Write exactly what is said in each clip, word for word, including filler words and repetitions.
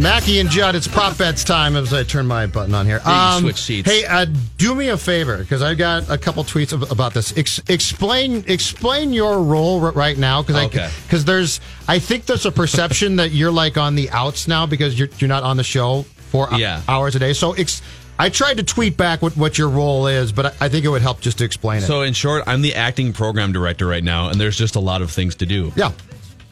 Mackie and Judd, it's prop bets time as I turn my button on here. Um, switch seats. Hey, uh, do me a favor, because I got a couple tweets ab- about this. Ex- explain explain your role r- right now, because okay. there's I think there's a perception that you're like on the outs now because you're you're not on the show for yeah. hours a day. So ex- I tried to tweet back what, what your role is, but I, I think it would help just to explain it. So in short, I'm the acting program director right now, and there's just a lot of things to do. Yeah.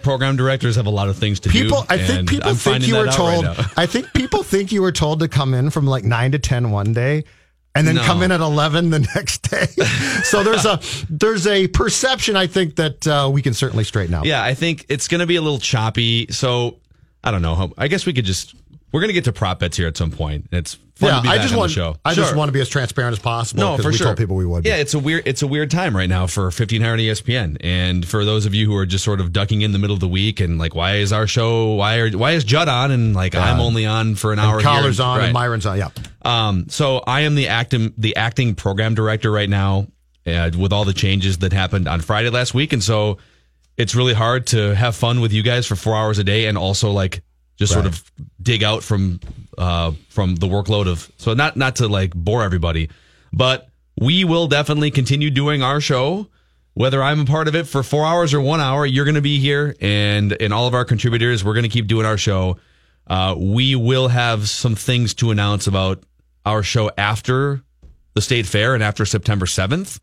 Program directors have a lot of things to people, do. I think people I'm think you were told. Right I think people think you were told to come in from like nine to ten one day, and then no. come in at eleven the next day. So there's a there's a perception I think that uh, we can certainly straighten out. Yeah, I think it's going to be a little choppy. So I don't know. I guess we could just we're going to get to prop bets here at some point. It's fun yeah. To be I just want show. I sure. just want to be as transparent as possible. No, for we sure. Told people we would. Be. Yeah, it's a weird it's a weird time right now for fifteen hundred E S P N, and for those of you who are just sort of ducking in the middle of the week and like, why is our show? Why are why is Judd on? And like, uh, I'm only on for an and hour. Collar's on right. and Myron's on. Yeah. Um. So I am the acting the acting program director right now, uh, with all the changes that happened on Friday last week, and so it's really hard to have fun with you guys for four hours a day, and also like. Just right. sort of dig out from uh, from the workload of so not not to like bore everybody, but we will definitely continue doing our show, whether I'm a part of it for four hours or one hour. You're going to be here, and and all of our contributors, we're going to keep doing our show. Uh, we will have some things to announce about our show after the State Fair and after September seventh,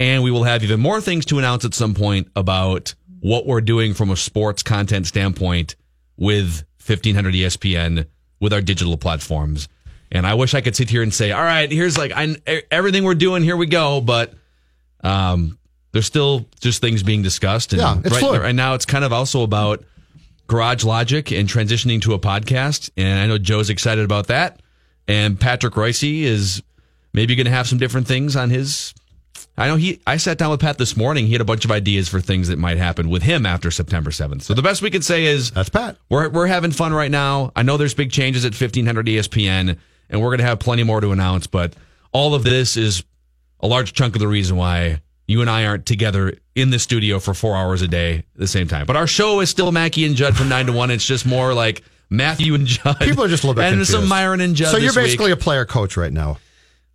and we will have even more things to announce at some point about what we're doing from a sports content standpoint with fifteen hundred E S P N, with our digital platforms. And I wish I could sit here and say, all right, here's like I, everything we're doing, here we go. But um, there's still just things being discussed. And yeah, it's right, fluid. Right now it's kind of also about Garage Logic and transitioning to a podcast. And I know Joe's excited about that. And Patrick Roycey is maybe going to have some different things on his... I know he. I sat down with Pat this morning. He had a bunch of ideas for things that might happen with him after September seventh. So the best we can say is that's Pat. We're we're having fun right now. I know there's big changes at fifteen hundred E S P N, and we're going to have plenty more to announce. But all of this is a large chunk of the reason why you and I aren't together in the studio for four hours a day at the same time. But our show is still Mackie and Judd from nine to one. It's just more like Matthew and Judd. People are just a little bit and confused. Some Myron and Judd. So you're basically week. a player coach right now,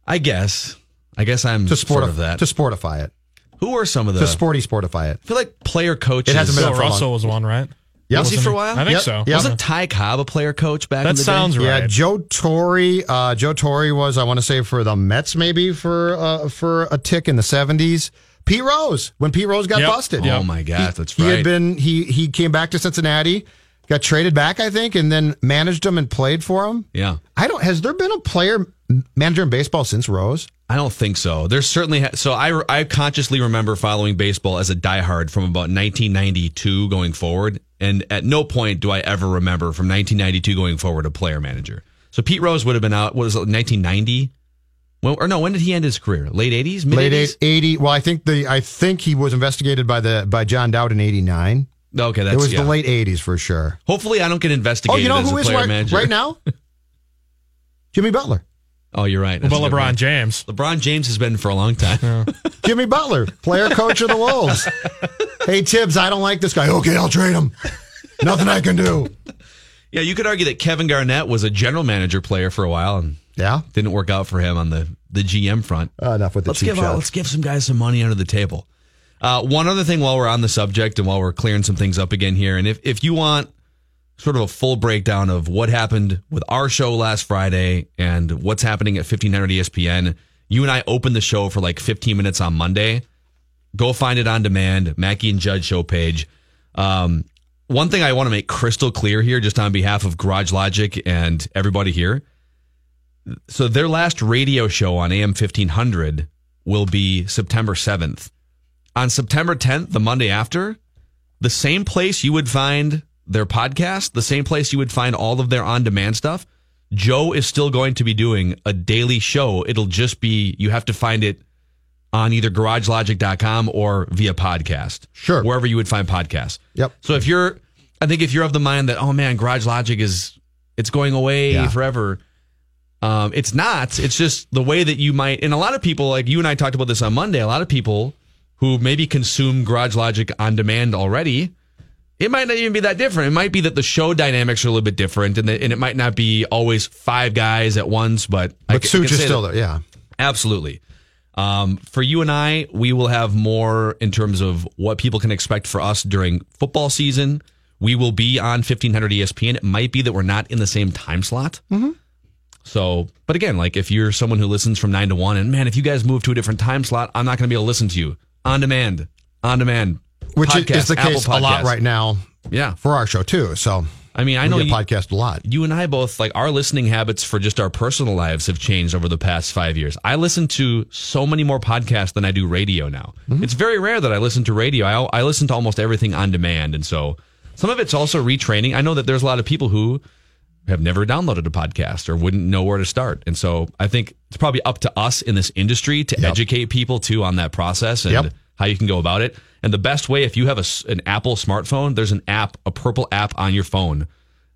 I guess. I guess I'm to sportif- sort of that. To sportify it. Who are some of the... To sporty sportify it. I feel like player coaches... It hasn't been Bill Russell long. was one, right? Yep. Was he for a while? I think yep. so. Yep. Wasn't Ty Cobb a player coach back that in the day? That sounds right. Yeah, Joe Torre, uh, Joe Torre was, I want to say, for the Mets maybe for uh, for a tick in the seventies. Pete Rose, when Pete Rose got yep. busted. Yep. Oh my gosh, that's right. He had been... He, he came back to Cincinnati, got traded back, I think, and then managed him and played for him. Yeah. I don't... Has there been a player manager in baseball since Rose? I don't think so. There's certainly ha- so I, I consciously remember following baseball as a diehard from about nineteen ninety-two going forward, and at no point do I ever remember from nineteen ninety-two going forward a player manager. So Pete Rose would have been out. What was it, nineteen ninety? Well, or no, when did he end his career? Late eighties, mid eighties? Late eighty. Well, I think the I think he was investigated by the by John Dowd in eighty-nine. Okay, that's it was yeah. the late eighties for sure. Hopefully, I don't get investigated. Oh, you know as who a is right, right now? Jimmy Butler. Oh, you're right. That's well, LeBron right. James. LeBron James has been for a long time. Yeah. Jimmy Butler, player coach of the Wolves. Hey, Tibbs, I don't like this guy. Okay, I'll trade him. Nothing I can do. Yeah, you could argue that Kevin Garnett was a general manager player for a while and yeah. didn't work out for him on the, the G M front. Uh, enough with the let's cheap give, shots. Uh, let's give some guys some money under the table. Uh, one other thing while we're on the subject and while we're clearing some things up again here, and if, if you want... sort of a full breakdown of what happened with our show last Friday and what's happening at fifteen hundred E S P N. You and I opened the show for like fifteen minutes on Monday. Go find it on demand, Mackie and Judd show page. Um, one thing I want to make crystal clear here, just on behalf of Garage Logic and everybody here. So their last radio show on A M fifteen hundred will be September seventh. On September tenth, the Monday after, the same place you would find their podcast, the same place you would find all of their on-demand stuff, Joe is still going to be doing a daily show. It'll just be, you have to find it on either garage logic dot com or via podcast. Sure. Wherever you would find podcasts. Yep. So if you're, I think if you're of the mind that, oh man, Garage Logic is, it's going away yeah. forever. Um, it's not. It's just the way that you might, and a lot of people, like you and I talked about this on Monday, a lot of people who maybe consume Garage Logic on demand already, it might not even be that different. It might be that the show dynamics are a little bit different, and, the, and it might not be always five guys at once, but... But Such is still that, there, yeah. Absolutely. Um, for you and I, we will have more in terms of what people can expect for us during football season. We will be on fifteen hundred E S P N. It might be that we're not in the same time slot. Mm-hmm. So, but again, like if you're someone who listens from nine to one, and man, if you guys move to a different time slot, I'm not going to be able to listen to you. On demand. On demand. Which podcast, is the case a lot right now. Yeah. For our show too. So I mean, I know you podcast a lot. You and I both, like, our listening habits for just our personal lives have changed over the past five years. I listen to so many more podcasts than I do radio now. Mm-hmm. It's very rare that I listen to radio. I, I listen to almost everything on demand. And so some of it's also retraining. I know that there's a lot of people who have never downloaded a podcast or wouldn't know where to start. And so I think it's probably up to us in this industry to yep. educate people too on that process and yep. how you can go about it. And the best way, if you have a, an Apple smartphone, there's an app, a purple app on your phone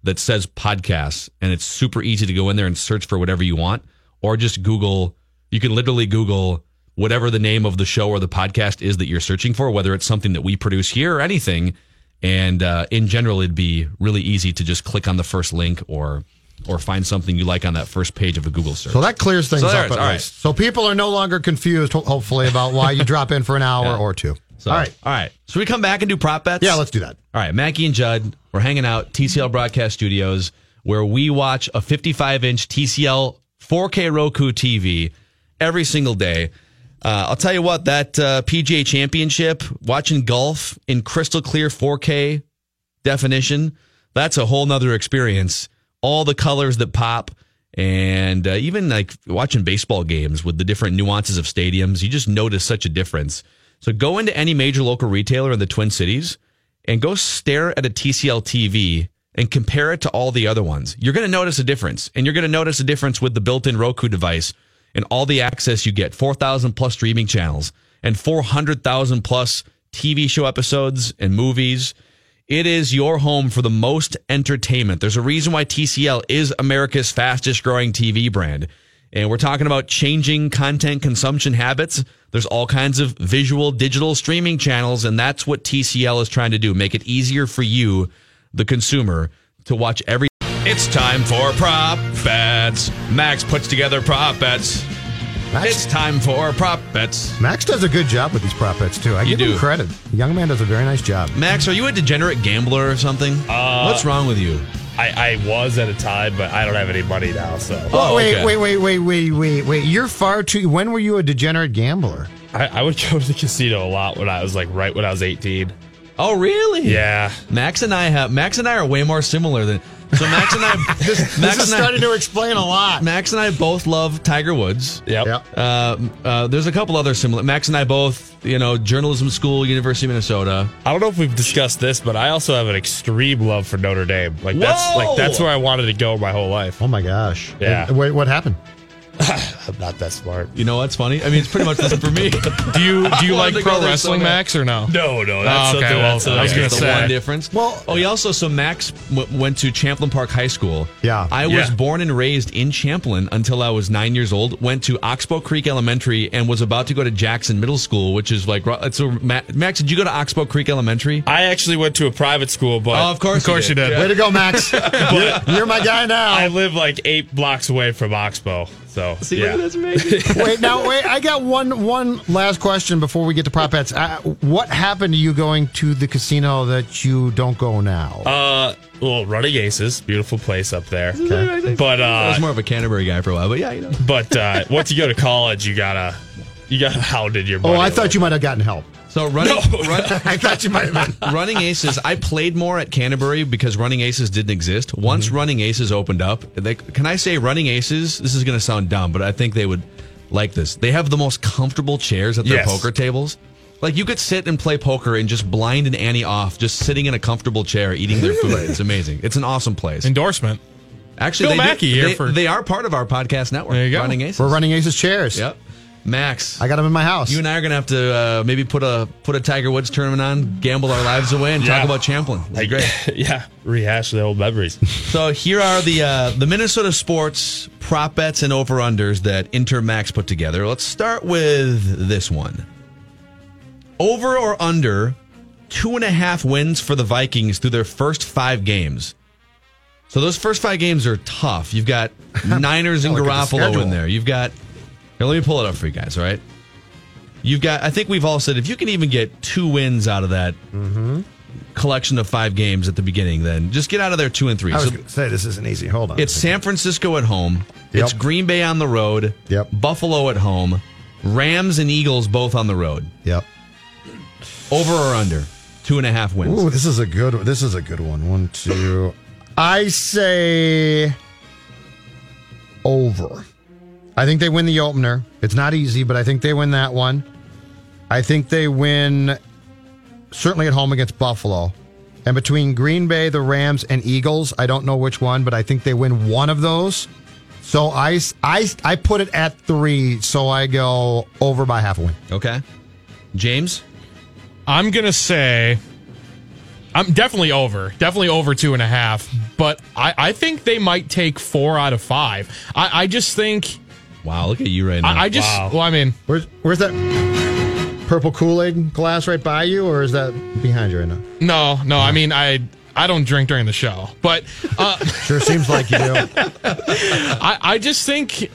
that says podcasts, and it's super easy to go in there and search for whatever you want, or just Google. You can literally Google whatever the name of the show or the podcast is that you're searching for, whether it's something that we produce here or anything. And uh, in general, it'd be really easy to just click on the first link or or find something you like on that first page of a Google search. So that clears things so up. At all least. Right. So people are no longer confused, hopefully, about why you drop in for an hour yeah. or two. So, all right. All right. So we come back and do prop bets? Yeah, let's do that. All right. Mackie and Judd, we're hanging out, T C L Broadcast Studios, where we watch a fifty-five inch T C L four K Roku T V every single day. Uh, I'll tell you what, that uh, P G A Championship, watching golf in crystal clear four K definition, that's a whole nother experience. All the colors that pop, and uh, even like watching baseball games with the different nuances of stadiums, you just notice such a difference. So go into any major local retailer in the Twin Cities and go stare at a T C L T V and compare it to all the other ones. You're going to notice a difference, and you're going to notice a difference with the built-in Roku device. And all the access you get, four thousand plus streaming channels and four hundred thousand plus T V show episodes and movies. It is your home for the most entertainment. There's a reason why T C L is America's fastest growing T V brand. And we're talking about changing content consumption habits. There's all kinds of visual digital streaming channels. And that's what T C L is trying to do. Make it easier for you, the consumer, to watch every... It's time for prop bets. Max puts together prop bets. Max, it's time for prop bets. Max does a good job with these prop bets too. I you give do. him credit. The young man does a very nice job. Max, are you a degenerate gambler or something? Uh, What's wrong with you? I, I was at a time, but I don't have any money now. So. Oh, wait, okay. wait, wait, wait, wait, wait, wait. You're far too. When were you a degenerate gambler? I, I would go to the casino a lot when I was like right when I was eighteen. Oh, really? Yeah. Max and I have. Max and I are way more similar than. So Max and I, this, Max this is and starting I, to explain a lot. Max and I both love Tiger Woods. Yep. yep. Uh, uh, there's a couple other similar. Max and I both, you know, journalism school, University of Minnesota. I don't know if we've discussed this, but I also have an extreme love for Notre Dame. Like Whoa! that's like that's where I wanted to go my whole life. Oh my gosh. Yeah. Wait, what happened? I'm not that smart. You know what's funny? I mean, it's pretty much this for me. Do you do you like pro wrestling, so Max, or no? No, no. That's oh, okay. Well, that's I was going to say one difference. Well, oh, he also so Max w- went to Champlin Park High School. Yeah, I was yeah. born and raised in Champlin until I was nine years old. Went to Oxbow Creek Elementary and was about to go to Jackson Middle School, which is like so. Max, did you go to Oxbow Creek Elementary? I actually went to a private school, but oh, of course, of course you did. You did. Yeah. Way to go, Max! You're my guy now. I live like eight blocks away from Oxbow. So see, yeah. That's amazing. Wait, now wait. I got one one last question before we get to prop bets. I, what happened to you going to the casino that you don't go now? Uh, well, Running Aces, beautiful place up there. Okay. But uh, I was more of a Canterbury guy for a while. But yeah, you know. But uh, once you go to college, you gotta you gotta hounded your money. Oh, I thought you might have gotten help. So running, no. run, I thought you might have been. Running Aces. I played more at Canterbury because Running Aces didn't exist. Once mm-hmm. Running Aces opened up, they, can I say Running Aces? This is going to sound dumb, but I think they would like this. They have the most comfortable chairs at their yes. poker tables. Like, you could sit and play poker and just blind and Annie off, just sitting in a comfortable chair eating their food. It's amazing. It's an awesome place. Endorsement. Actually, Phil they, Mackey do, here they, for... they are part of our podcast network. There you go. Running Aces. We're Running Aces chairs. Yep. Max, I got him in my house. You and I are going to have to uh, maybe put a put a Tiger Woods tournament on, gamble our lives away, and yeah. talk about Champlin. That'd be great. Yeah, rehash the old memories. So here are the uh, the Minnesota sports prop bets and over unders that Intermax put together. Let's start with this one: over or under two and a half wins for the Vikings through their first five games. So those first five games are tough. You've got Niners and Garoppolo in there. You've got. Here, let me pull it up for you guys, all right? You've got, I think we've all said, if you can even get two wins out of that mm-hmm. collection of five games at the beginning, then just get out of there two and three. I was so, going to say, this isn't easy. Hold on. It's San Francisco at home. Yep. It's Green Bay on the road. Yep. Buffalo at home. Rams and Eagles both on the road. Yep. Over or under? Two and a half wins. Ooh, this is a good one. This is a good one. One, two. I say over. I think they win the opener. It's not easy, but I think they win that one. I think they win, certainly at home against Buffalo. And between Green Bay, the Rams, and Eagles, I don't know which one, but I think they win one of those. So I, I, I put it at three, so I go over by half a win. Okay. James? I'm going to say... I'm definitely over. Definitely over two and a half. But I, I think they might take four out of five. I, I just think... Wow, look at you right now. I, I just, wow. well, I mean. Where's, where's that purple Kool-Aid glass right by you, or is that behind you right now? No, no, I mean, I I don't drink during the show, but. Uh, sure seems like you do. I, I just think,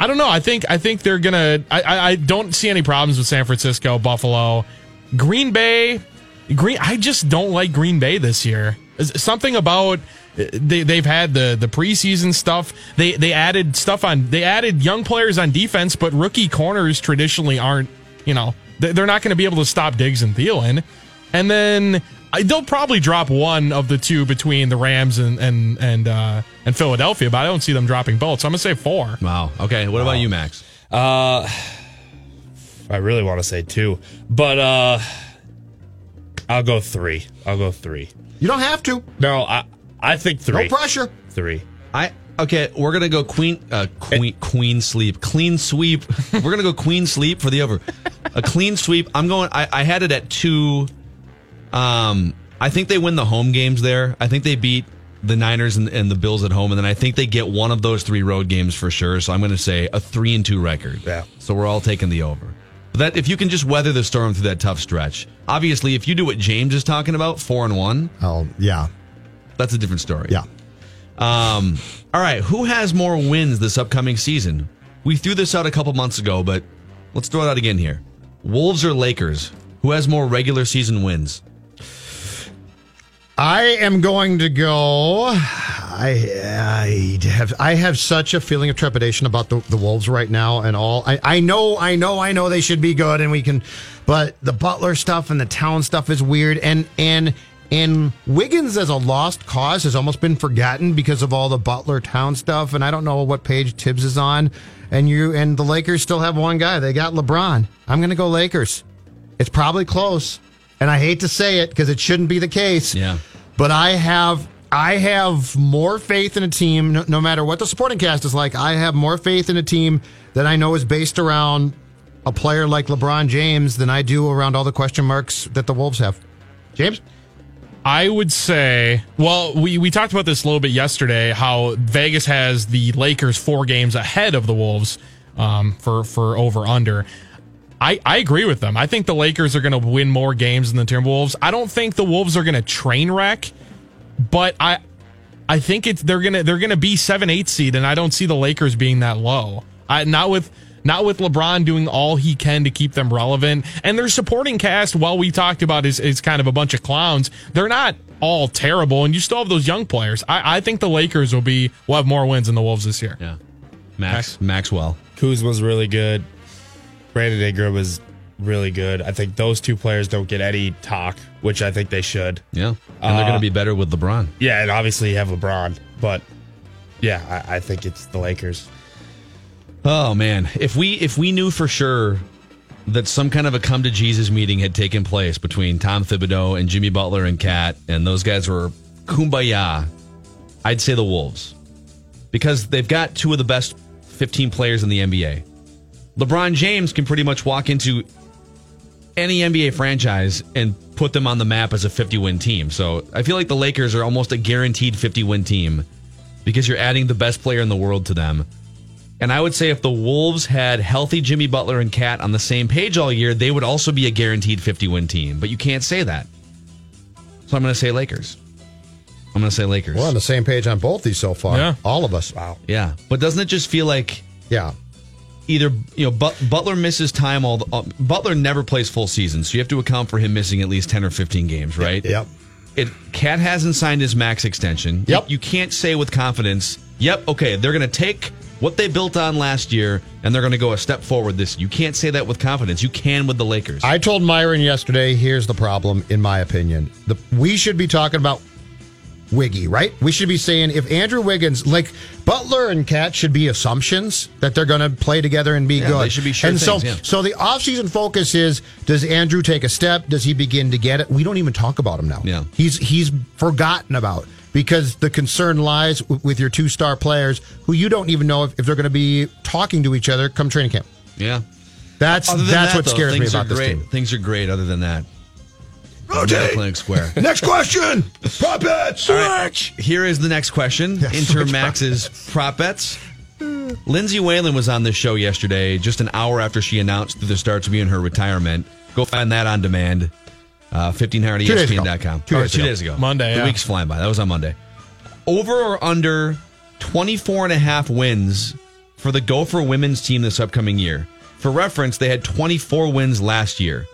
I don't know, I think I think they're going to, I I don't see any problems with San Francisco, Buffalo, Green Bay. Green. I just don't like Green Bay this year. Something about... They, they've had the, the preseason stuff. They they added stuff on. They added young players on defense, but rookie corners traditionally aren't. You know, they're not going to be able to stop Diggs and Thielen. And then they'll probably drop one of the two between the Rams and and and, uh, and Philadelphia. But I don't see them dropping both. So I'm gonna say four. Wow. Okay. What wow. about you, Max? Uh, I really want to say two, but uh, I'll go three. I'll go three. You don't have to. No, I. I think three. No pressure. Three. I okay. We're gonna go queen, uh, queen, queen sleep, clean sweep. We're gonna go queen sleep for the over, a clean sweep. I'm going. I, I had it at two. Um, I think they win the home games there. I think they beat the Niners and, and the Bills at home, and then I think they get one of those three road games for sure. So I'm gonna say a three and two record. Yeah. So we're all taking the over. But that if you can just weather the storm through that tough stretch. Obviously, if you do what James is talking about, four and one. Oh yeah. That's a different story. Yeah. Um, all right. Who has more wins this upcoming season? We threw this out a couple months ago, but let's throw it out again here. Wolves or Lakers? Who has more regular season wins? I am going to go. I, I have I have such a feeling of trepidation about the, the Wolves right now and all. I, I know, I know, I know they should be good and we can, but the Butler stuff and the Town stuff is weird and and. And Wiggins as a lost cause has almost been forgotten because of all the Butler Town stuff, and I don't know what page Tibbs is on. And you and the Lakers still have one guy. They got LeBron. I'm going to go Lakers. It's probably close, and I hate to say it because it shouldn't be the case. Yeah. But I have I have more faith in a team, no, no matter what the supporting cast is like. I have more faith in a team that I know is based around a player like LeBron James than I do around all the question marks that the Wolves have. James? I would say, well, we, we talked about this a little bit yesterday, how Vegas has the Lakers four games ahead of the Wolves um, for, for over-under. I, I agree with them. I think the Lakers are going to win more games than the Timberwolves. I don't think the Wolves are going to train wreck, but I I think it's they're going to they're going to be seven eight seed, and I don't see the Lakers being that low. I, not with not with LeBron doing all he can to keep them relevant. And their supporting cast, while we talked about is is kind of a bunch of clowns, they're not all terrible, and you still have those young players. I, I think the Lakers will be will have more wins than the Wolves this year. Yeah, Max, Max. Maxwell. Kuz was really good. Brandon Ingram was really good. I think those two players don't get any talk, which I think they should. Yeah, and uh, they're going to be better with LeBron. Yeah, and obviously you have LeBron, but yeah, I, I think it's the Lakers. Oh man, if we if we knew for sure that some kind of a come to Jesus meeting had taken place between Tom Thibodeau and Jimmy Butler and Kat, and those guys were kumbaya, I'd say the Wolves, because they've got two of the best fifteen players in the N B A. LeBron James can pretty much walk into any N B A franchise and put them on the map as a fifty-win team. So I feel like the Lakers are almost a guaranteed fifty-win team because you're adding the best player in the world to them. And I would say if the Wolves had healthy Jimmy Butler and Kat on the same page all year, they would also be a guaranteed fifty-win team. But you can't say that. So I'm going to say Lakers. I'm going to say Lakers. We're on the same page on both these so far. Yeah. All of us. Wow. Yeah. But doesn't it just feel like... Yeah. Either, you know, Butler misses time all the, uh, Butler never plays full season, so you have to account for him missing at least ten or fifteen games, right? Yep. It Cat hasn't signed his max extension. Yep. You can't say with confidence, yep, okay, they're going to take what they built on last year and they're going to go a step forward this. You can't say that with confidence. You can with the Lakers. I told Myron yesterday, here's the problem, in my opinion. The, we should be talking about Wiggy, right? We should be saying if Andrew Wiggins, like Butler and Kat should be assumptions that they're going to play together and be yeah, good. They should be sure and things, so, yeah. so the offseason focus is, does Andrew take a step? Does he begin to get it? We don't even talk about him now. Yeah. He's he's forgotten about because the concern lies w- with your two-star players who you don't even know if, if they're going to be talking to each other come training camp. Yeah. That's that's that, what though, scares me about this great. team. Things are great other than that. Rotate. Square. Next question. Prop bet. Search. Right. Here is the next question. Yes, Inter Max's prop bets. Lindsay Whalen was on this show yesterday, just an hour after she announced that there starts being her retirement. Go find that on demand. Uh, fifteen hundred E S P N dot com. Two, days, two ago. days ago. Monday. The yeah. week's flying by. That was on Monday. Over or under twenty-four and a half wins for the Gopher women's team this upcoming year. For reference, they had twenty-four wins last year.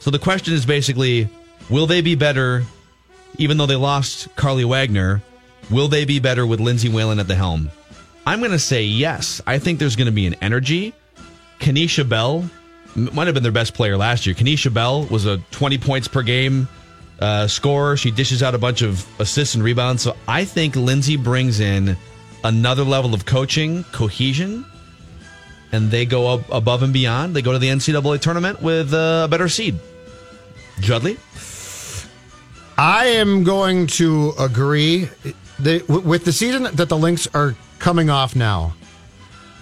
So the question is basically... Will they be better, even though they lost Carly Wagner, will they be better with Lindsay Whalen at the helm? I'm going to say yes. I think there's going to be an energy. Kanisha Bell might have been their best player last year. Kanisha Bell was a twenty points per game uh, scorer. She dishes out a bunch of assists and rebounds. So I think Lindsay brings in another level of coaching, cohesion, and they go up above and beyond. They go to the N C double A tournament with a better seed. Judley? I am going to agree they, with the season that the Lynx are coming off now,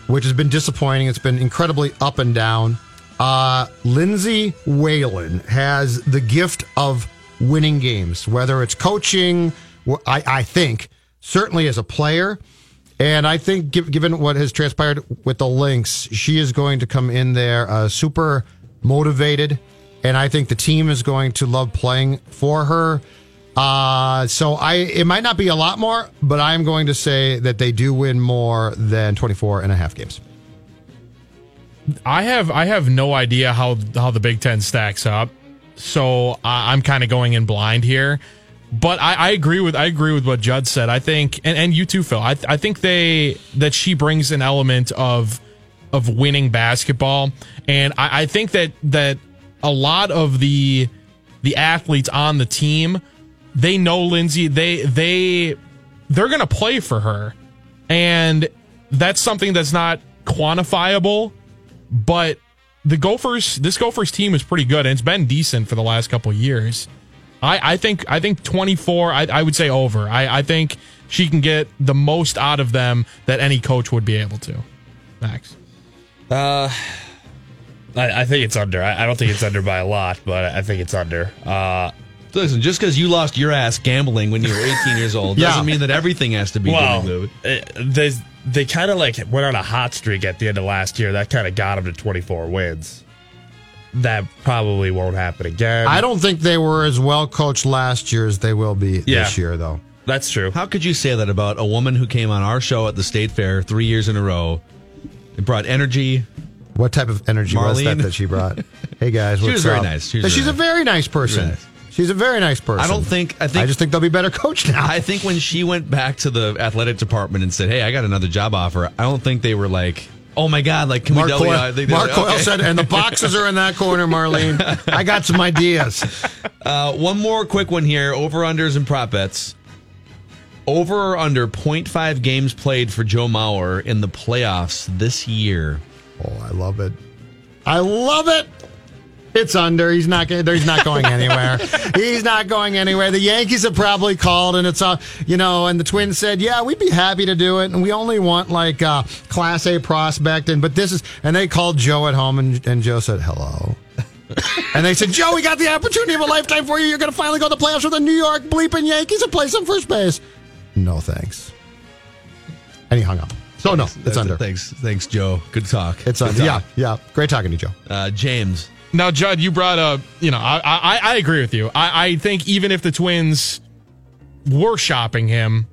which has been disappointing. It's been incredibly up and down. Uh, Lindsay Whalen has the gift of winning games, whether it's coaching, I, I think, certainly as a player. And I think given what has transpired with the Lynx, she is going to come in there uh, super motivated. And I think the team is going to love playing for her. Uh, so I it might not be a lot more, but I'm going to say that they do win more than twenty-four and a half games. I have I have no idea how, how the Big Ten stacks up, so I'm kind of going in blind here. But I, I agree with I agree with what Judd said. I think, and, and you too, Phil. I I think they that she brings an element of of winning basketball, and I, I think that that. A lot of the the athletes on the team, they know Lindsay. They they they're gonna play for her, and that's something that's not quantifiable. But the Gophers, this Gophers team is pretty good, and it's been decent for the last couple of years. I, I think I think twenty-four. I, I would say over. I, I think she can get the most out of them that any coach would be able to. Max. Uh. I think it's under. I don't think it's under by a lot, but I think it's under. Uh, Listen, just because you lost your ass gambling when you were eighteen years old yeah. doesn't mean that everything has to be well, good. They, they kind of like went on a hot streak at the end of last year. That kind of got them to twenty-four wins. That probably won't happen again. I don't think they were as well coached last year as they will be yeah. this year, though. That's true. How could you say that about a woman who came on our show at the State Fair three years in a row It brought energy. What type of energy Marlene? was that that she brought? Hey, guys, what's up? She was very up? nice. She was she's very a nice. very nice person. Very nice. She's a very nice person. I don't think... I think I just think they'll be better coached now. I think when she went back to the athletic department and said, hey, I got another job offer, I don't think they were like... Oh, my God. Like, can Mark we Coyle, Mark like, Coyle okay. said, and the boxes are in that corner, Marlene. I got some ideas. Uh, one more quick one here. Over-unders and prop bets. Over or under point five games played for Joe Mauer in the playoffs this year. Oh, I love it. I love it. It's under. He's not. He's not going anywhere. He's not going anywhere. The Yankees have probably called, and it's uh, you know, and the Twins said, "Yeah, we'd be happy to do it, and we only want like uh, Class A prospect." And but this is, and they called Joe at home, and, and Joe said, "Hello," and they said, "Joe, we got the opportunity of a lifetime for you. You're going to finally go to the playoffs with the New York bleeping Yankees and play some first base." No thanks. And he hung up. So no, it's That's under. It. Thanks, thanks, Joe. Good talk. It's Good under. Talk. Yeah, yeah. Great talking to you, Joe. Uh, James. Now, Judd, you brought up, you know, I I, I agree with you. I, I think even if the Twins were shopping him,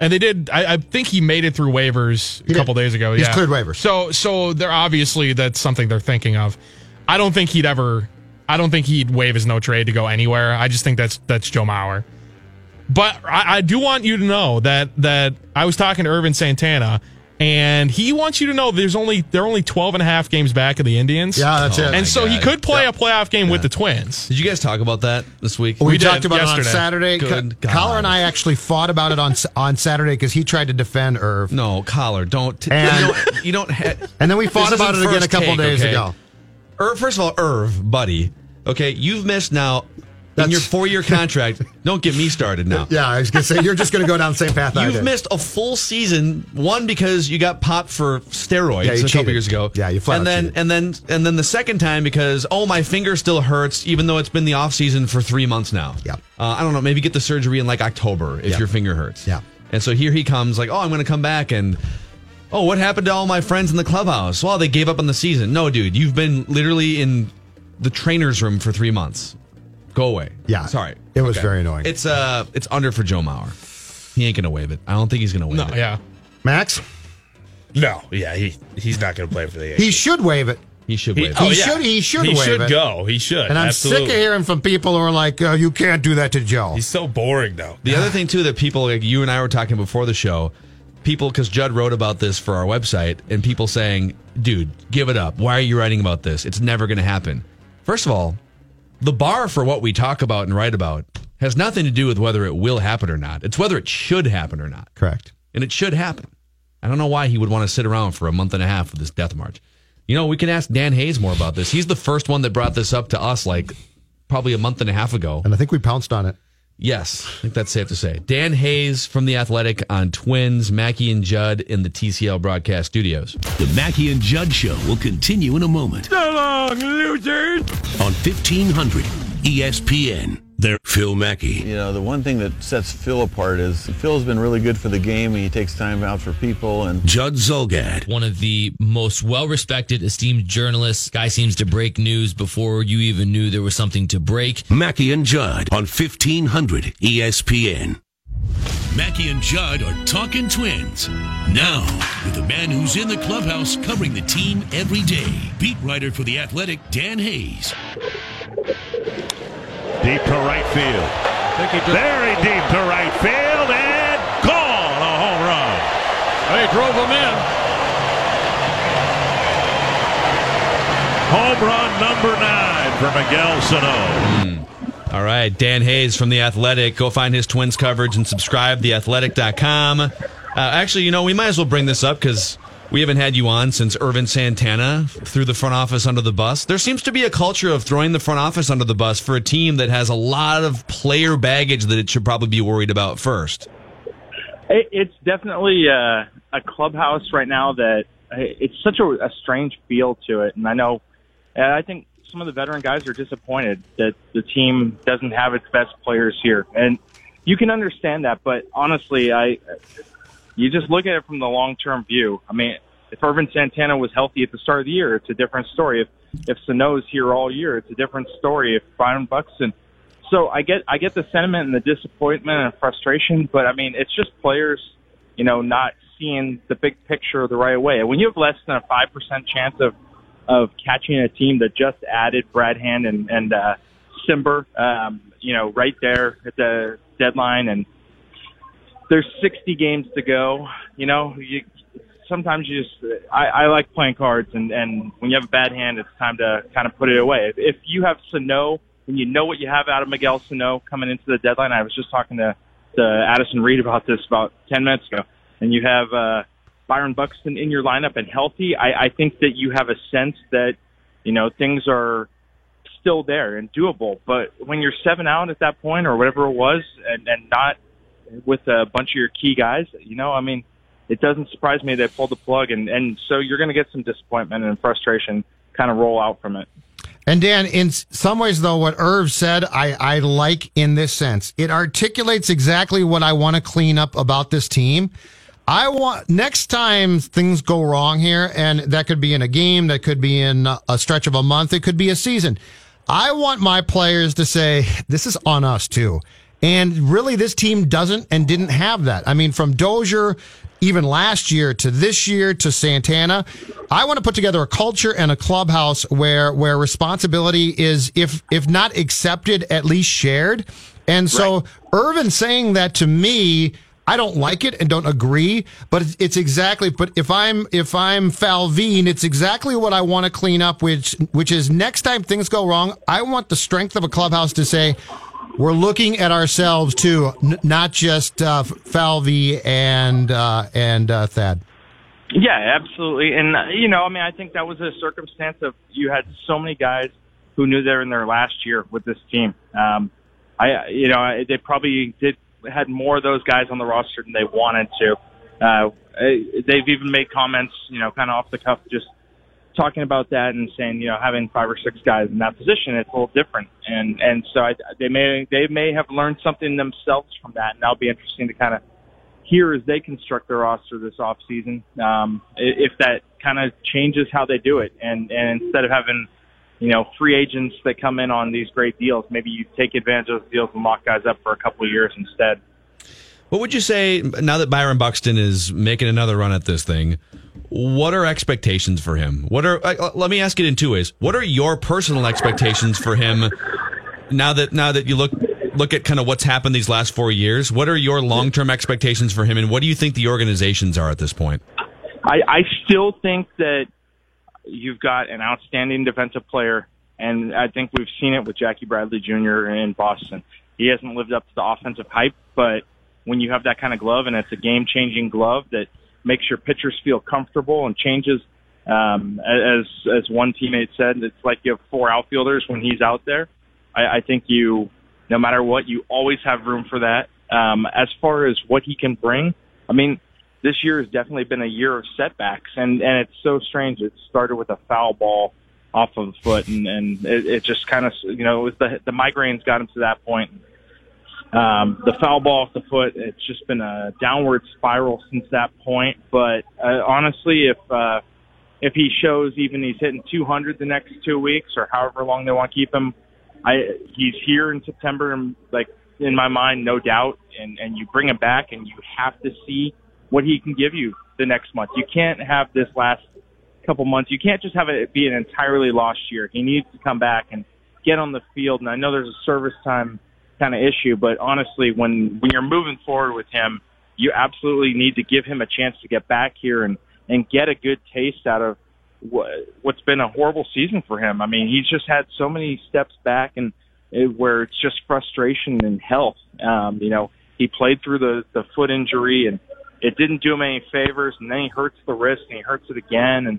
and they did, I, I think he made it through waivers a he couple did. days ago. He's yeah. cleared waivers. So, so they're obviously that's something they're thinking of. I don't think he'd ever, I don't think he'd waive his no trade to go anywhere. I just think that's that's Joe Mauer. But I, I do want you to know that that I was talking to Irvin Santana. And he wants you to know there's only they're only twelve and a half games back of the Indians. Yeah, that's oh it. And so God. he could play yeah. a playoff game yeah. with the Twins. Did you guys talk about that this week? We, we talked about yesterday. it on Saturday. Good Co- Collar and I actually fought about it on on Saturday because he tried to defend Irv. No, Collar, don't. T- and, you don't ha- and then we fought about it again a couple take, days okay. ago. Irv, first of all, Irv, buddy, okay, you've missed now. That's, in your four-year contract, don't get me started now. Yeah, I was going to say, you're just going to go down the same path I did. You've missed a full season, one, because you got popped for steroids yeah, a cheated. couple years ago. Yeah, you flat and then cheated. And then and then the second time because, oh, my finger still hurts, even though it's been the offseason for three months now. Yeah. Uh, I don't know, maybe get the surgery in, like, October if yeah. your finger hurts. Yeah. And so here he comes, like, oh, I'm going to come back and... Oh, what happened to all my friends in the clubhouse? Well, they gave up on the season. No, dude, you've been literally in the trainer's room for three months. Go away. Yeah. Sorry. It was okay. very annoying. It's uh, it's under for Joe Mauer. He ain't going to waive it. I don't think he's going to waive no, it. No, yeah. Max? No. Yeah, he, he's not going to play for the Yankees. He should waive it. He should waive he, it. Oh, he, yeah. should, he should he waive should it. He should go. He should. And I'm Absolutely. sick of hearing from people who are like, oh, you can't do that to Joe. He's so boring, though. The other thing, too, that people, like you and I were talking before the show, people, because Judd wrote about this for our website, and people saying, dude, give it up. Why are you writing about this? It's never going to happen. First of all, the bar for what we talk about and write about has nothing to do with whether it will happen or not. It's whether it should happen or not. Correct. And it should happen. I don't know why he would want to sit around for a month and a half with this death march. You know, we can ask Dan Hayes more about this. He's the first one that brought this up to us like probably a month and a half ago. And I think we pounced on it. Yes, I think that's safe to say. Dan Hayes from The Athletic on Twins, Mackey and Judd in the T C L broadcast studios. The Mackey and Judd Show will continue in a moment. So long, losers! On fifteen hundred E S P N, they're Phil Mackey. You know, the one thing that sets Phil apart is Phil's been really good for the game. He takes time out for people. And Judd Zulgad. One of the most well-respected, esteemed journalists. Guy seems to break news before you even knew there was something to break. Mackey and Judd on fifteen hundred E S P N. Mackey and Judd are talking Twins. Now, with the man who's in the clubhouse covering the team every day. Beat writer for The Athletic, Dan Hayes. Deep to right field. He Very deep to right field, and gone, a home run. They drove him in. Home run number nine for Miguel Sano. Mm. All right, Dan Hayes from The Athletic. Go find his Twins coverage and subscribe, the athletic dot com. Uh, actually, you know, we might as well bring this up because we haven't had you on since Irvin Santana threw the front office under the bus. There seems to be a culture of throwing the front office under the bus for a team that has a lot of player baggage that it should probably be worried about first. It's definitely a, a clubhouse right now that it's such a, a strange feel to it. And I know, and I think some of the veteran guys are disappointed that the team doesn't have its best players here. And you can understand that, but honestly, I... You just look at it from the long-term view. I mean, if Irvin Santana was healthy at the start of the year, it's a different story. If if Sano's here all year, it's a different story. If Byron Buxton, so I get I get the sentiment and the disappointment and frustration, but I mean, it's just players, you know, not seeing the big picture the right way. When you have less than a five percent chance of, of catching a team that just added Brad Hand and, and uh, Simber, um, you know, right there at the deadline, and there's sixty games to go, you know, you, sometimes you just, I, I like playing cards, and, and when you have a bad hand, it's time to kind of put it away. If, if you have Sano, and you know what you have out of Miguel Sano coming into the deadline, I was just talking to, to Addison Reed about this about ten minutes ago, and you have uh, Byron Buxton in your lineup and healthy, I, I think that you have a sense that, you know, things are still there and doable. But when you're seven out at that point or whatever it was, and, and not with a bunch of your key guys, you know, I mean, it doesn't surprise me they pulled the plug, and, and so you're going to get some disappointment and frustration kind of roll out from it. And Dan, in some ways, though, what Irv said, I, I like in this sense. It articulates exactly what I want to clean up about this team. I want next time things go wrong here, and that could be in a game, that could be in a stretch of a month, it could be a season. I want my players to say, this is on us, too. And really, this team doesn't and didn't have that. I mean, from Dozier, even last year, to this year, to Santana, I want to put together a culture and a clubhouse where where responsibility is, if if not accepted, at least shared. And so, right. Irvin saying that to me, I don't like it and don't agree, but it's, it's exactly. But if I'm if I'm Falvine, it's exactly what I want to clean up, which which is next time things go wrong, I want the strength of a clubhouse to say, we're looking at ourselves too, n- not just uh, Falvey and uh, and uh, Thad. Yeah, absolutely. And, uh, you know, I mean, I think that was a circumstance of you had so many guys who knew they were in their last year with this team. Um, I, you know, I, they probably did had more of those guys on the roster than they wanted to. Uh, they've even made comments, you know, kind of off the cuff, just talking about that and saying, you know, having five or six guys in that position, it's a little different. And, and so I, they may, they may have learned something themselves from that. And that'll be interesting to kind of hear as they construct their roster this off season. Um, if that kind of changes how they do it. And, and instead of having, you know, free agents that come in on these great deals, maybe you take advantage of those deals and lock guys up for a couple of years instead. What would you say now that Byron Buxton is making another run at this thing? What are expectations for him? What are uh, let me ask it in two ways. What are your personal expectations for him now that now that you look look at kind of what's happened these last four years? What are your long-term expectations for him, and what do you think the organizations are at this point? I, I still think that you've got an outstanding defensive player, and I think we've seen it with Jackie Bradley Junior in Boston. He hasn't lived up to the offensive hype, but when you have that kind of glove, and it's a game-changing glove that makes your pitchers feel comfortable and changes, um, as as one teammate said, it's like you have four outfielders when he's out there. I, I think you, no matter what, you always have room for that. Um, as far as what he can bring, I mean, this year has definitely been a year of setbacks, and, and it's so strange. It started with a foul ball off of the foot, and, and it, it just kind of, you know, it was the, the migraines got him to that point. Um, the foul ball off the foot, it's just been a downward spiral since that point. But uh, honestly, if uh, if he shows even he's hitting two hundred the next two weeks or however long they want to keep him, I, he's here in September, and like in my mind, no doubt. And, and you bring him back, and you have to see what he can give you the next month. You can't have this last couple months. You can't just have it be an entirely lost year. He needs to come back and get on the field. And I know there's a service time kind of issue, but honestly, when, when you're moving forward with him, you absolutely need to give him a chance to get back here and, and get a good taste out of what, what's been a horrible season for him. I mean, he's just had so many steps back, and it, where it's just frustration and health. Um, you know, he played through the, the foot injury, and it didn't do him any favors, and then he hurts the wrist, and he hurts it again, and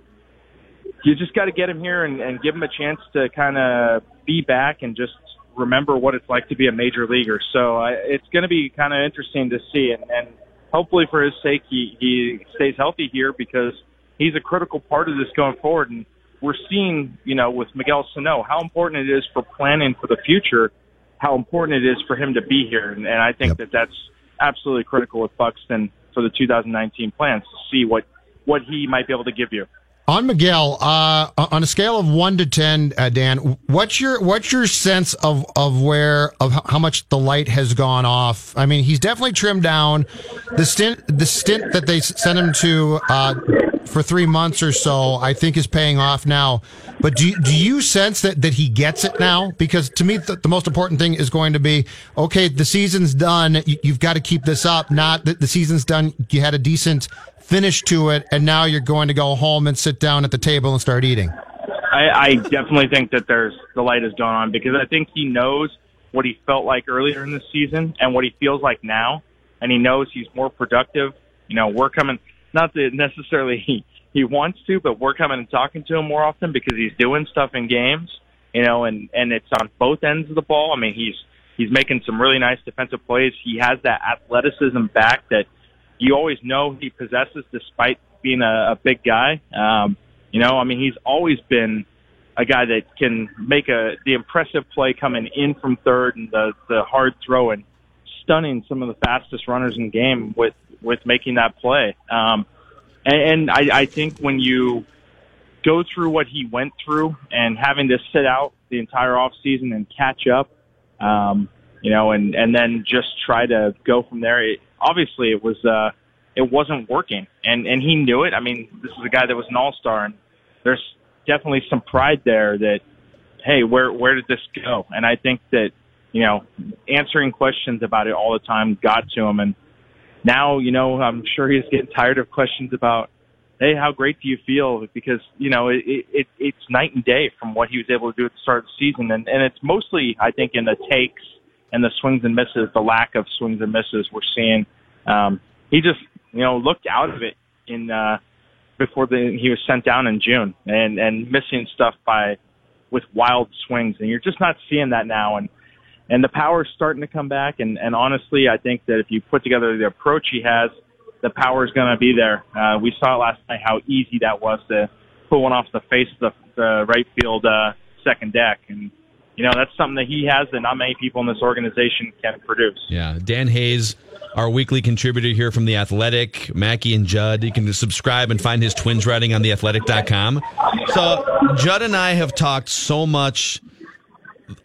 you just got to get him here and, and give him a chance to kind of be back and just remember what it's like to be a major leaguer. So I, it's going to be kind of interesting to see, and, and hopefully for his sake he, he stays healthy here, because he's a critical part of this going forward. And we're seeing, you know, with Miguel Sano, how important it is for planning for the future, how important it is for him to be here. And, and I think yep. that that's absolutely critical with Buxton for the two thousand nineteen plans, to see what, what he might be able to give you. On Miguel, uh, on a scale of one to ten, uh, Dan, what's your what's your sense of of where of how much the light has gone off? I mean, he's definitely trimmed down. The stint the stint that they sent him to uh, for three months or so, I think, is paying off now. But do do you sense that that he gets it now? Because to me, the, the most important thing is going to be, okay, the season's done. You, you've got to keep this up. Not that the season's done. You had a decent finish to it, and now you're going to go home and sit down at the table and start eating. I, I definitely think that there's the light has gone on, because I think he knows what he felt like earlier in the season and what he feels like now, and he knows he's more productive. You know, we're coming, not that necessarily he, he wants to, but we're coming and talking to him more often because he's doing stuff in games, you know, and, and it's on both ends of the ball. I mean, he's he's making some really nice defensive plays. He has that athleticism back that you always know he possesses despite being a, a big guy. Um, you know, I mean, he's always been a guy that can make a the impressive play coming in from third and the, the hard throw and stunning some of the fastest runners in the game with, with making that play. Um, and and I, I think when you go through what he went through and having to sit out the entire offseason and catch up, um, you know, and, and then just try to go from there, it, obviously it was uh it wasn't working, and and he knew it. I mean, this is a guy that was an all-star, and there's definitely some pride there that, hey, where where did this go? And I think that, you know, answering questions about it all the time got to him, and now, you know, I'm sure he's getting tired of questions about, hey, how great do you feel? Because, you know, it, it it's night and day from what he was able to do at the start of the season, and and it's mostly, I think, in the takes and the swings and misses, the lack of swings and misses we're seeing. Um, he just, you know, looked out of it in uh, before the, he was sent down in June, and, and missing stuff by with wild swings. And you're just not seeing that now. And, and the power is starting to come back. And, and honestly, I think that if you put together the approach he has, the power is going to be there. Uh, we saw last night how easy that was to pull one off the face of the, the right field uh, second deck. And, you know, that's something that he has that not many people in this organization can produce. Yeah. Dan Hayes, our weekly contributor here from The Athletic, Mackie and Judd. You can subscribe and find his twins writing on the athletic dot com. So Judd and I have talked so much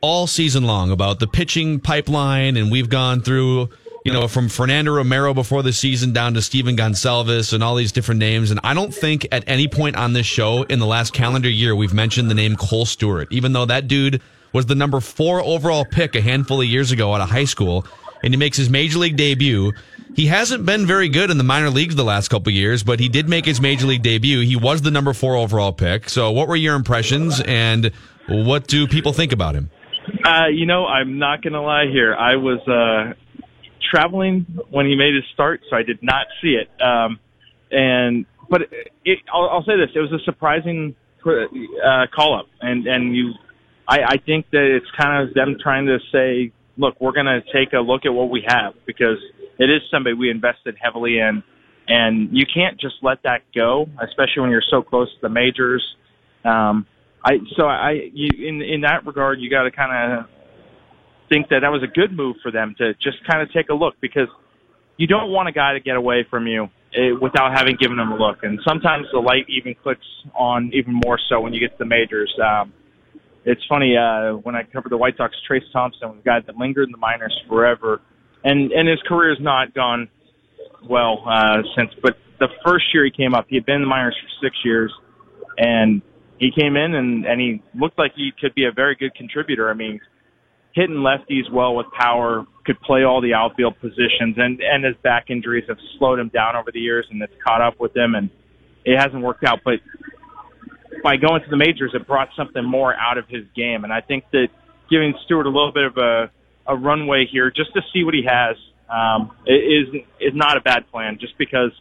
all season long about the pitching pipeline, and we've gone through, you know, from Fernando Romero before the season down to Steven Gonsalves and all these different names. And I don't think at any point on this show in the last calendar year we've mentioned the name Cole Stewart, even though that dude was the number four overall pick a handful of years ago out of high school, and he makes his major league debut. He hasn't been very good in the minor leagues the last couple of years, but he did make his major league debut. He was the number four overall pick. So what were your impressions, and what do people think about him? Uh, you know, I'm not going to lie here. I was uh, traveling when he made his start, so I did not see it. Um, and But it, I'll, I'll say this. It was a surprising uh, call-up, and, and you – I, I think that it's kind of them trying to say, look, we're going to take a look at what we have, because it is somebody we invested heavily in, and you can't just let that go, especially when you're so close to the majors. Um, I, so I, you, in, in that regard, you got to kind of think that that was a good move for them to just kind of take a look, because you don't want a guy to get away from you without having given him a look. And sometimes the light even clicks on even more so when you get to the majors. Um, It's funny, uh, when I covered the White Sox, Trace Thompson was a guy that lingered in the minors forever, and, and his career has not gone well uh, since. But the first year he came up, he had been in the minors for six years, and he came in, and, and he looked like he could be a very good contributor. I mean, hitting lefties well with power, could play all the outfield positions, and, and his back injuries have slowed him down over the years, and it's caught up with him, and it hasn't worked out. But by going to the majors, it brought something more out of his game. And I think that giving Stewart a little bit of a, a runway here just to see what he has um, is is not a bad plan, just because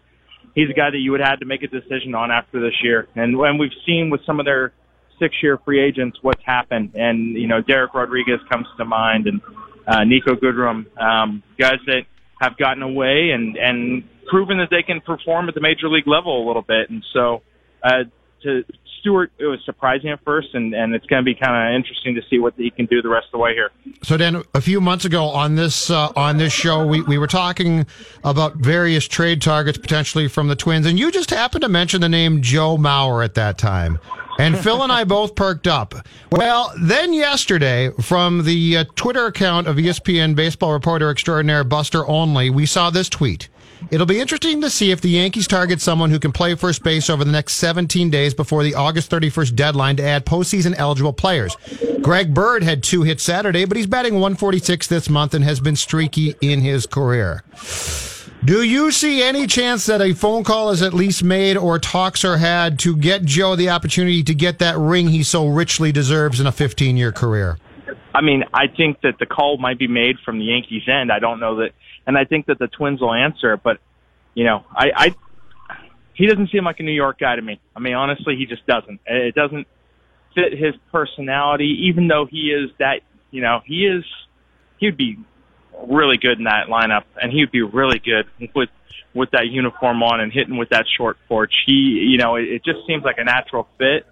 he's a guy that you would have to make a decision on after this year. And when we've seen with some of their six-year free agents what's happened, and, you know, Derek Rodriguez comes to mind, and uh, Nico Goodrum, um, guys that have gotten away and, and proven that they can perform at the major league level a little bit. And so uh, to Stewart, it was surprising at first, and, and it's going to be kind of interesting to see what he can do the rest of the way here. So, Dan, a few months ago on this uh, on this show, we, we were talking about various trade targets potentially from the Twins, and you just happened to mention the name Joe Mauer at that time. And Phil and I both perked up. Well, then yesterday, from the uh, Twitter account of E S P N baseball reporter extraordinaire Buster Olney, we saw this tweet. It'll be interesting to see if the Yankees target someone who can play first base over the next seventeen days before the August thirty-first deadline to add postseason eligible players. Greg Bird had two hits Saturday, but he's batting one forty-six this month and has been streaky in his career. Do you see any chance that a phone call is at least made or talks are had to get Joe the opportunity to get that ring he so richly deserves in a fifteen-year career? I mean, I think that the call might be made from the Yankees' end. I don't know that, and I think that the Twins will answer it, but, you know, I, I he doesn't seem like a New York guy to me. I mean, honestly, he just doesn't. It doesn't fit his personality, even though he is that, you know, he is, he would be really good in that lineup, and he would be really good with with that uniform on and hitting with that short porch. He, you know, it, it just seems like a natural fit,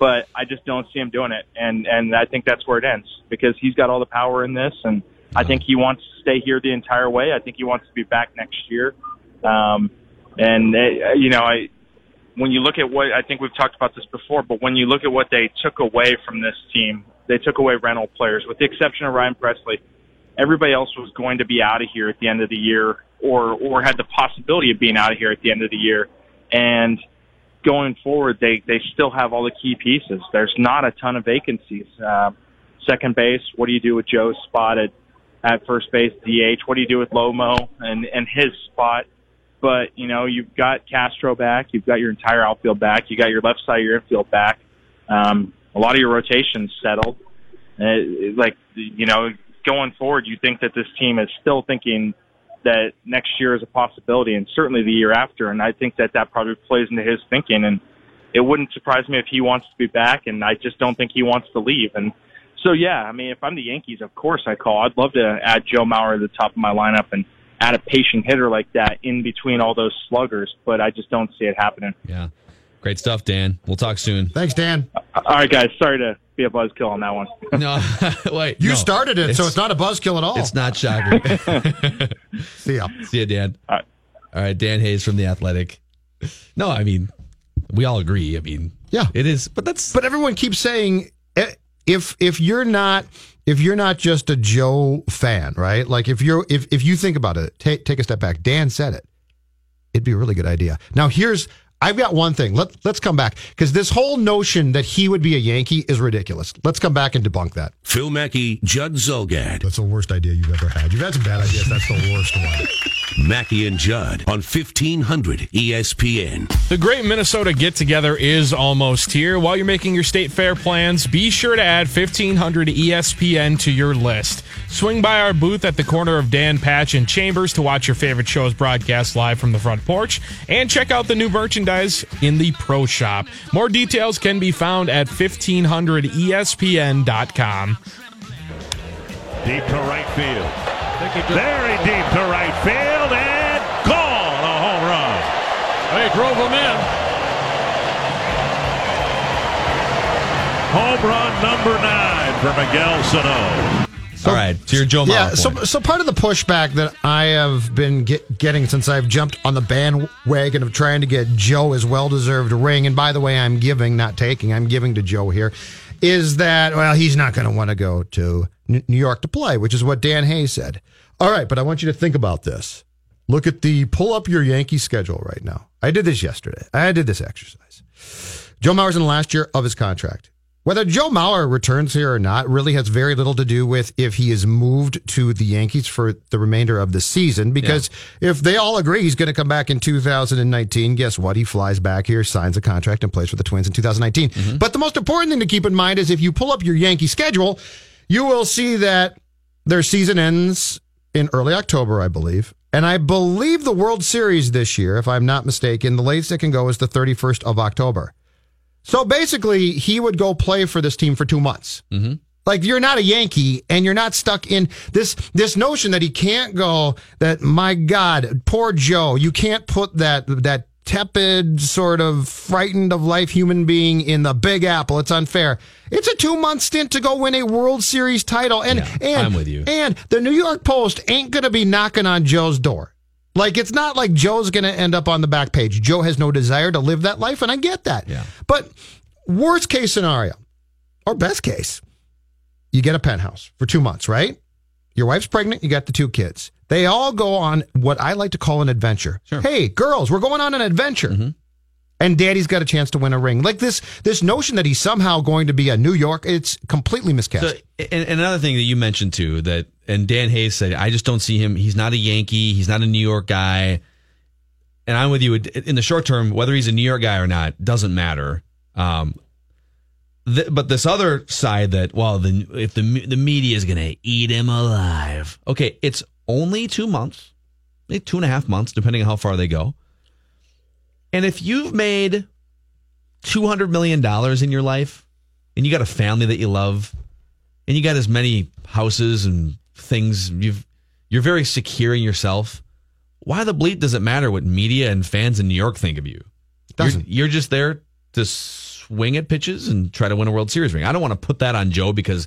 but I just don't see him doing it, and and I think that's where it ends because he's got all the power in this, and I think he wants to stay here the entire way. I think he wants to be back next year, um, and it, you know, I when you look at what I think we've talked about this before, but when you look at what they took away from this team, they took away rental players, with the exception of Ryan Presley. Everybody else was going to be out of here at the end of the year or or had the possibility of being out of here at the end of the year. And going forward, they, they still have all the key pieces. There's not a ton of vacancies. Uh, second base, what do you do with Joe's spot at, at first base, D H? What do you do with Lomo and, and his spot? But, you know, you've got Castro back. You've got your entire outfield back. You got your left side of your infield back. Um, a lot of your rotation's settled. Uh, like, you know, going forward, you think that this team is still thinking that next year is a possibility and certainly the year after. And I think that that probably plays into his thinking. And it wouldn't surprise me if he wants to be back. And I just don't think he wants to leave. And so, yeah, I mean, if I'm the Yankees, of course I call. I'd love to add Joe Mauer to the top of my lineup and add a patient hitter like that in between all those sluggers. But I just don't see it happening. Yeah. Great stuff, Dan. We'll talk soon. Thanks, Dan. All right, guys. Sorry to be a buzzkill on that one. No, wait. You no. started it, it's, so it's not a buzzkill at all. It's not shocking. See ya. See ya, Dan. All right. All right, Dan Hayes from The Athletic. No, I mean, we all agree. I mean, yeah, it is. But that's. But everyone keeps saying if if you're not if you're not just a Joe fan, right? Like if you're if if you think about it, take take a step back. Dan said it. It'd be a really good idea. Now here's. I've got one thing. Let, let's come back, because this whole notion that he would be a Yankee is ridiculous. Let's come back and debunk that. Phil Mackey, Judd Zolgad. That's the worst idea you've ever had. You've had some bad ideas. That's the worst one. Mackey and Judd on fifteen hundred E S P N. The Great Minnesota Get-Together is almost here. While you're making your state fair plans, be sure to add fifteen hundred E S P N to your list. Swing by our booth at the corner of Dan Patch and Chambers to watch your favorite shows broadcast live from the front porch, and check out the new merchandise in the Pro Shop. More details can be found at fifteen hundred E S P N dot com. Deep to right field. Very deep to right field, and gone, a home run. They drove him in. Home run number nine for Miguel Sano. So, all right, so you're Joe Mauer. Yeah, so, so part of the pushback that I have been get, getting since I've jumped on the bandwagon of trying to get Joe his well-deserved ring, and by the way, I'm giving, not taking, I'm giving to Joe here, is that, well, he's not going to want to go to New York to play, which is what Dan Hayes said. All right, but I want you to think about this. Look at the pull-up your Yankee schedule right now. I did this yesterday. I did this exercise. Joe Mauer's in the last year of his contract. Whether Joe Mauer returns here or not really has very little to do with if he is moved to the Yankees for the remainder of the season, because yeah. if they all agree he's going to come back in two thousand nineteen, guess what? He flies back here, signs a contract, and plays for the Twins in two thousand nineteen. Mm-hmm. But the most important thing to keep in mind is if you pull up your Yankee schedule, you will see that their season ends in early October, I believe. And I believe the World Series this year, if I'm not mistaken, the latest it can go is the thirty-first of October. So basically, he would go play for this team for two months. Mm-hmm. Like, you're not a Yankee, and you're not stuck in this this notion that he can't go, that, my God, poor Joe, you can't put that that tepid, sort of frightened of life human being in the Big Apple. It's unfair. It's a two-month stint to go win a World Series title. And, yeah, and I'm with you. And the New York Post ain't going to be knocking on Joe's door. Like, it's not like Joe's going to end up on the back page. Joe has no desire to live that life, and I get that. Yeah. But worst case scenario, or best case, you get a penthouse for two months, right? Your wife's pregnant. You got the two kids. They all go on what I like to call an adventure. Sure. Hey, girls, we're going on an adventure. Mm-hmm. And daddy's got a chance to win a ring. Like this this notion that he's somehow going to be a New York, it's completely miscast. So, and, and another thing that you mentioned, too, that and Dan Hayes said, I just don't see him. He's not a Yankee. He's not a New York guy. And I'm with you. In the short term, whether he's a New York guy or not doesn't matter. Um, the, but this other side that, well, the, if the, the media is going to eat him alive. Okay, it's only two months, maybe two and a half months, depending on how far they go. And if you've made two hundred million dollars in your life, and you got a family that you love, and you got as many houses and things, you've, you're very secure in yourself, why the bleep does it matter what media and fans in New York think of you? It doesn't. You're, you're just there to swing at pitches and try to win a World Series ring. I don't want to put that on Joe, because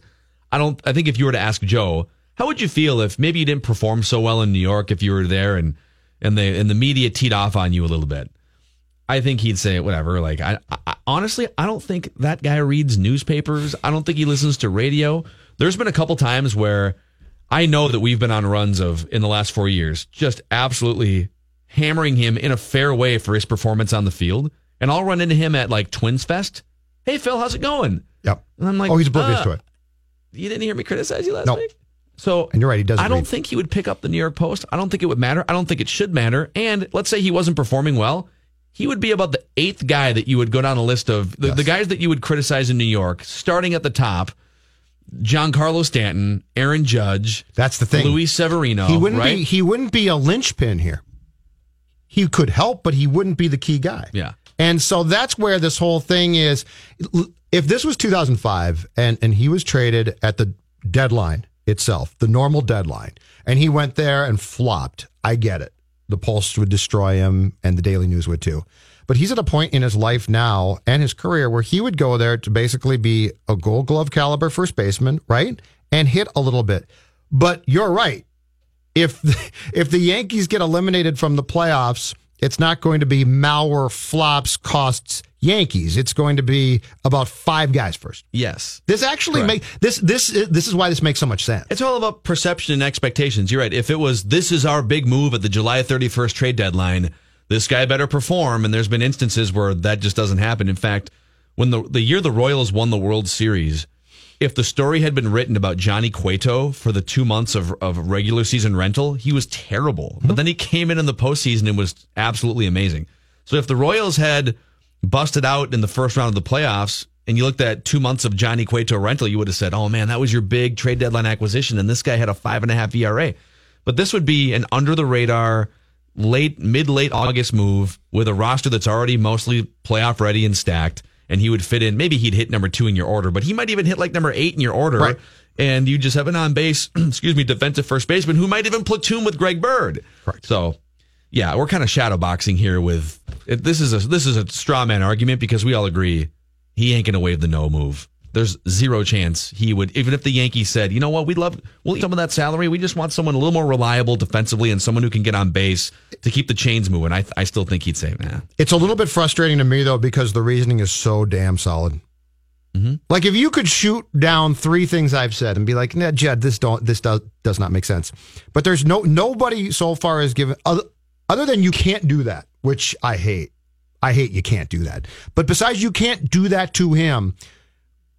I don't. I think if you were to ask Joe, how would you feel if maybe you didn't perform so well in New York, if you were there and, and, they, and the media teed off on you a little bit? I think he'd say whatever. Like, I, I honestly, I don't think that guy reads newspapers. I don't think he listens to radio. There's been a couple times where I know that we've been on runs of, in the last four years, just absolutely hammering him in a fair way for his performance on the field. And I'll run into him at like Twins Fest. Hey, Phil, how's it going? Yep. And I'm like, oh, he's oblivious uh, to it. You didn't hear me criticize you last nope. week? So, and you're right, he doesn't I don't read. think he would pick up the New York Post. I don't think it would matter. I don't think it should matter. And let's say he wasn't performing well. He would be about the eighth guy that you would go down a list of. The, yes. the guys that you would criticize in New York, starting at the top, Giancarlo Stanton, Aaron Judge. That's the thing. Luis Severino. He wouldn't, right? be, he wouldn't be a linchpin here. He could help, but he wouldn't be the key guy. Yeah. And so that's where this whole thing is. If this was two thousand five and, and he was traded at the deadline itself, the normal deadline, and he went there and flopped, I get it. The Pulse would destroy him, and the Daily News would too. But he's at a point in his life now and his career where he would go there to basically be a Gold Glove caliber first baseman, right? And hit a little bit. But you're right. If the, if the Yankees get eliminated from the playoffs, it's not going to be Maurer, flops, costs, Yankees. It's going to be about five guys first. Yes. This actually right. makes this this this is why this makes so much sense. It's all about perception and expectations. You're right. If it was, this is our big move at the July thirty-first trade deadline, this guy better perform, and there's been instances where that just doesn't happen. In fact, when the the year the Royals won the World Series, if the story had been written about Johnny Cueto for the two months of, of regular season rental, he was terrible. Mm-hmm. But then he came in in the postseason and was absolutely amazing. So if the Royals had busted out in the first round of the playoffs and you looked at two months of Johnny Cueto rental, you would have said, oh, man, that was your big trade deadline acquisition, and this guy had a five and a half E R A. But this would be an under-the-radar, late mid-late August move with a roster that's already mostly playoff-ready and stacked. And he would fit in. Maybe he'd hit number two in your order, but he might even hit like number eight in your order. Right. And you just have an on-base, excuse me, defensive first baseman who might even platoon with Greg Bird. Correct. So, yeah, we're kind of shadow boxing here with this is a this is a straw man argument because we all agree he ain't gonna waive the no move. There's zero chance he would, even if the Yankees said, you know what, we'd love, we'll eat some of that salary. We just want someone a little more reliable defensively and someone who can get on base to keep the chains moving. I I still think he'd say, nah. It's a little bit frustrating to me, though, because the reasoning is so damn solid. Mm-hmm. Like, if you could shoot down three things I've said and be like, nah, Jed, this don't, this does does not make sense. But there's no nobody so far has given, other, other than you can't do that, which I hate. I hate you can't do that. But besides you can't do that to him,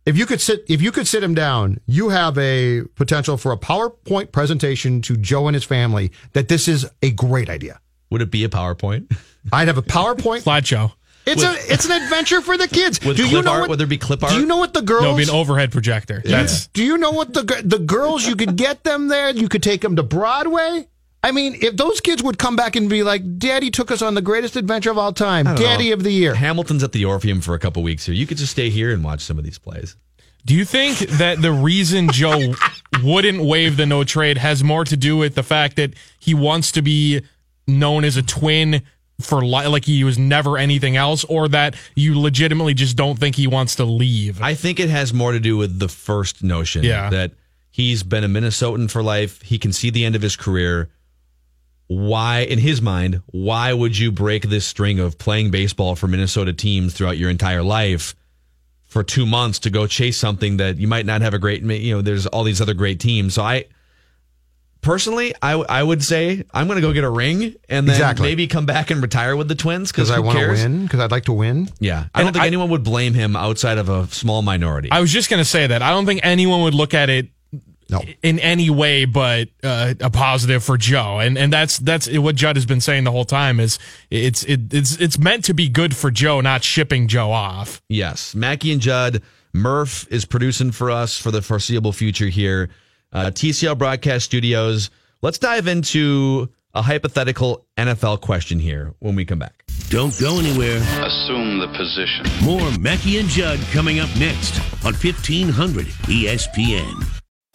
If you could sit, if you could sit him down, you have a potential for a PowerPoint presentation to Joe and his family that this is a great idea. Would it be a PowerPoint? I'd have a PowerPoint slideshow. It's with, a, it's an adventure for the kids. With do clip you know art, what, would there be clip art? Do you know what the girls? No, it'd be an overhead projector. That's. Yeah. Do you know what the the girls? You could get them there. You could take them to Broadway. I mean, if those kids would come back and be like, Daddy took us on the greatest adventure of all time, Daddy know. of the year. Hamilton's at the Orpheum for a couple weeks here. You could just stay here and watch some of these plays. Do you think that the reason Joe wouldn't waive the no trade has more to do with the fact that he wants to be known as a twin for li- like he was never anything else, or that you legitimately just don't think he wants to leave. I think it has more to do with the first notion, yeah. that he's been a Minnesotan for life. He can see the end of his career. Why, in his mind, why would you break this string of playing baseball for Minnesota teams throughout your entire life for two months to go chase something that you might not have a great, you know, there's all these other great teams. So I, Personally, I, I would say I'm going to go get a ring and then exactly. maybe come back and retire with the Twins because I want to win, because I'd like to win. Yeah. I and don't think I, anyone would blame him outside of a small minority. I was just going to say that. I don't think anyone would look at it no. in any way but uh, a positive for Joe. And and that's that's what Judd has been saying the whole time is it's it, it's it's meant to be good for Joe, not shipping Joe off. Yes. Mackie and Judd, Murph is producing for us for the foreseeable future here. Uh, T C L Broadcast Studios. Let's dive into a hypothetical N F L question here when we come back. Don't go anywhere. Assume the position. More Mackey and Judd coming up next on fifteen hundred E S P N.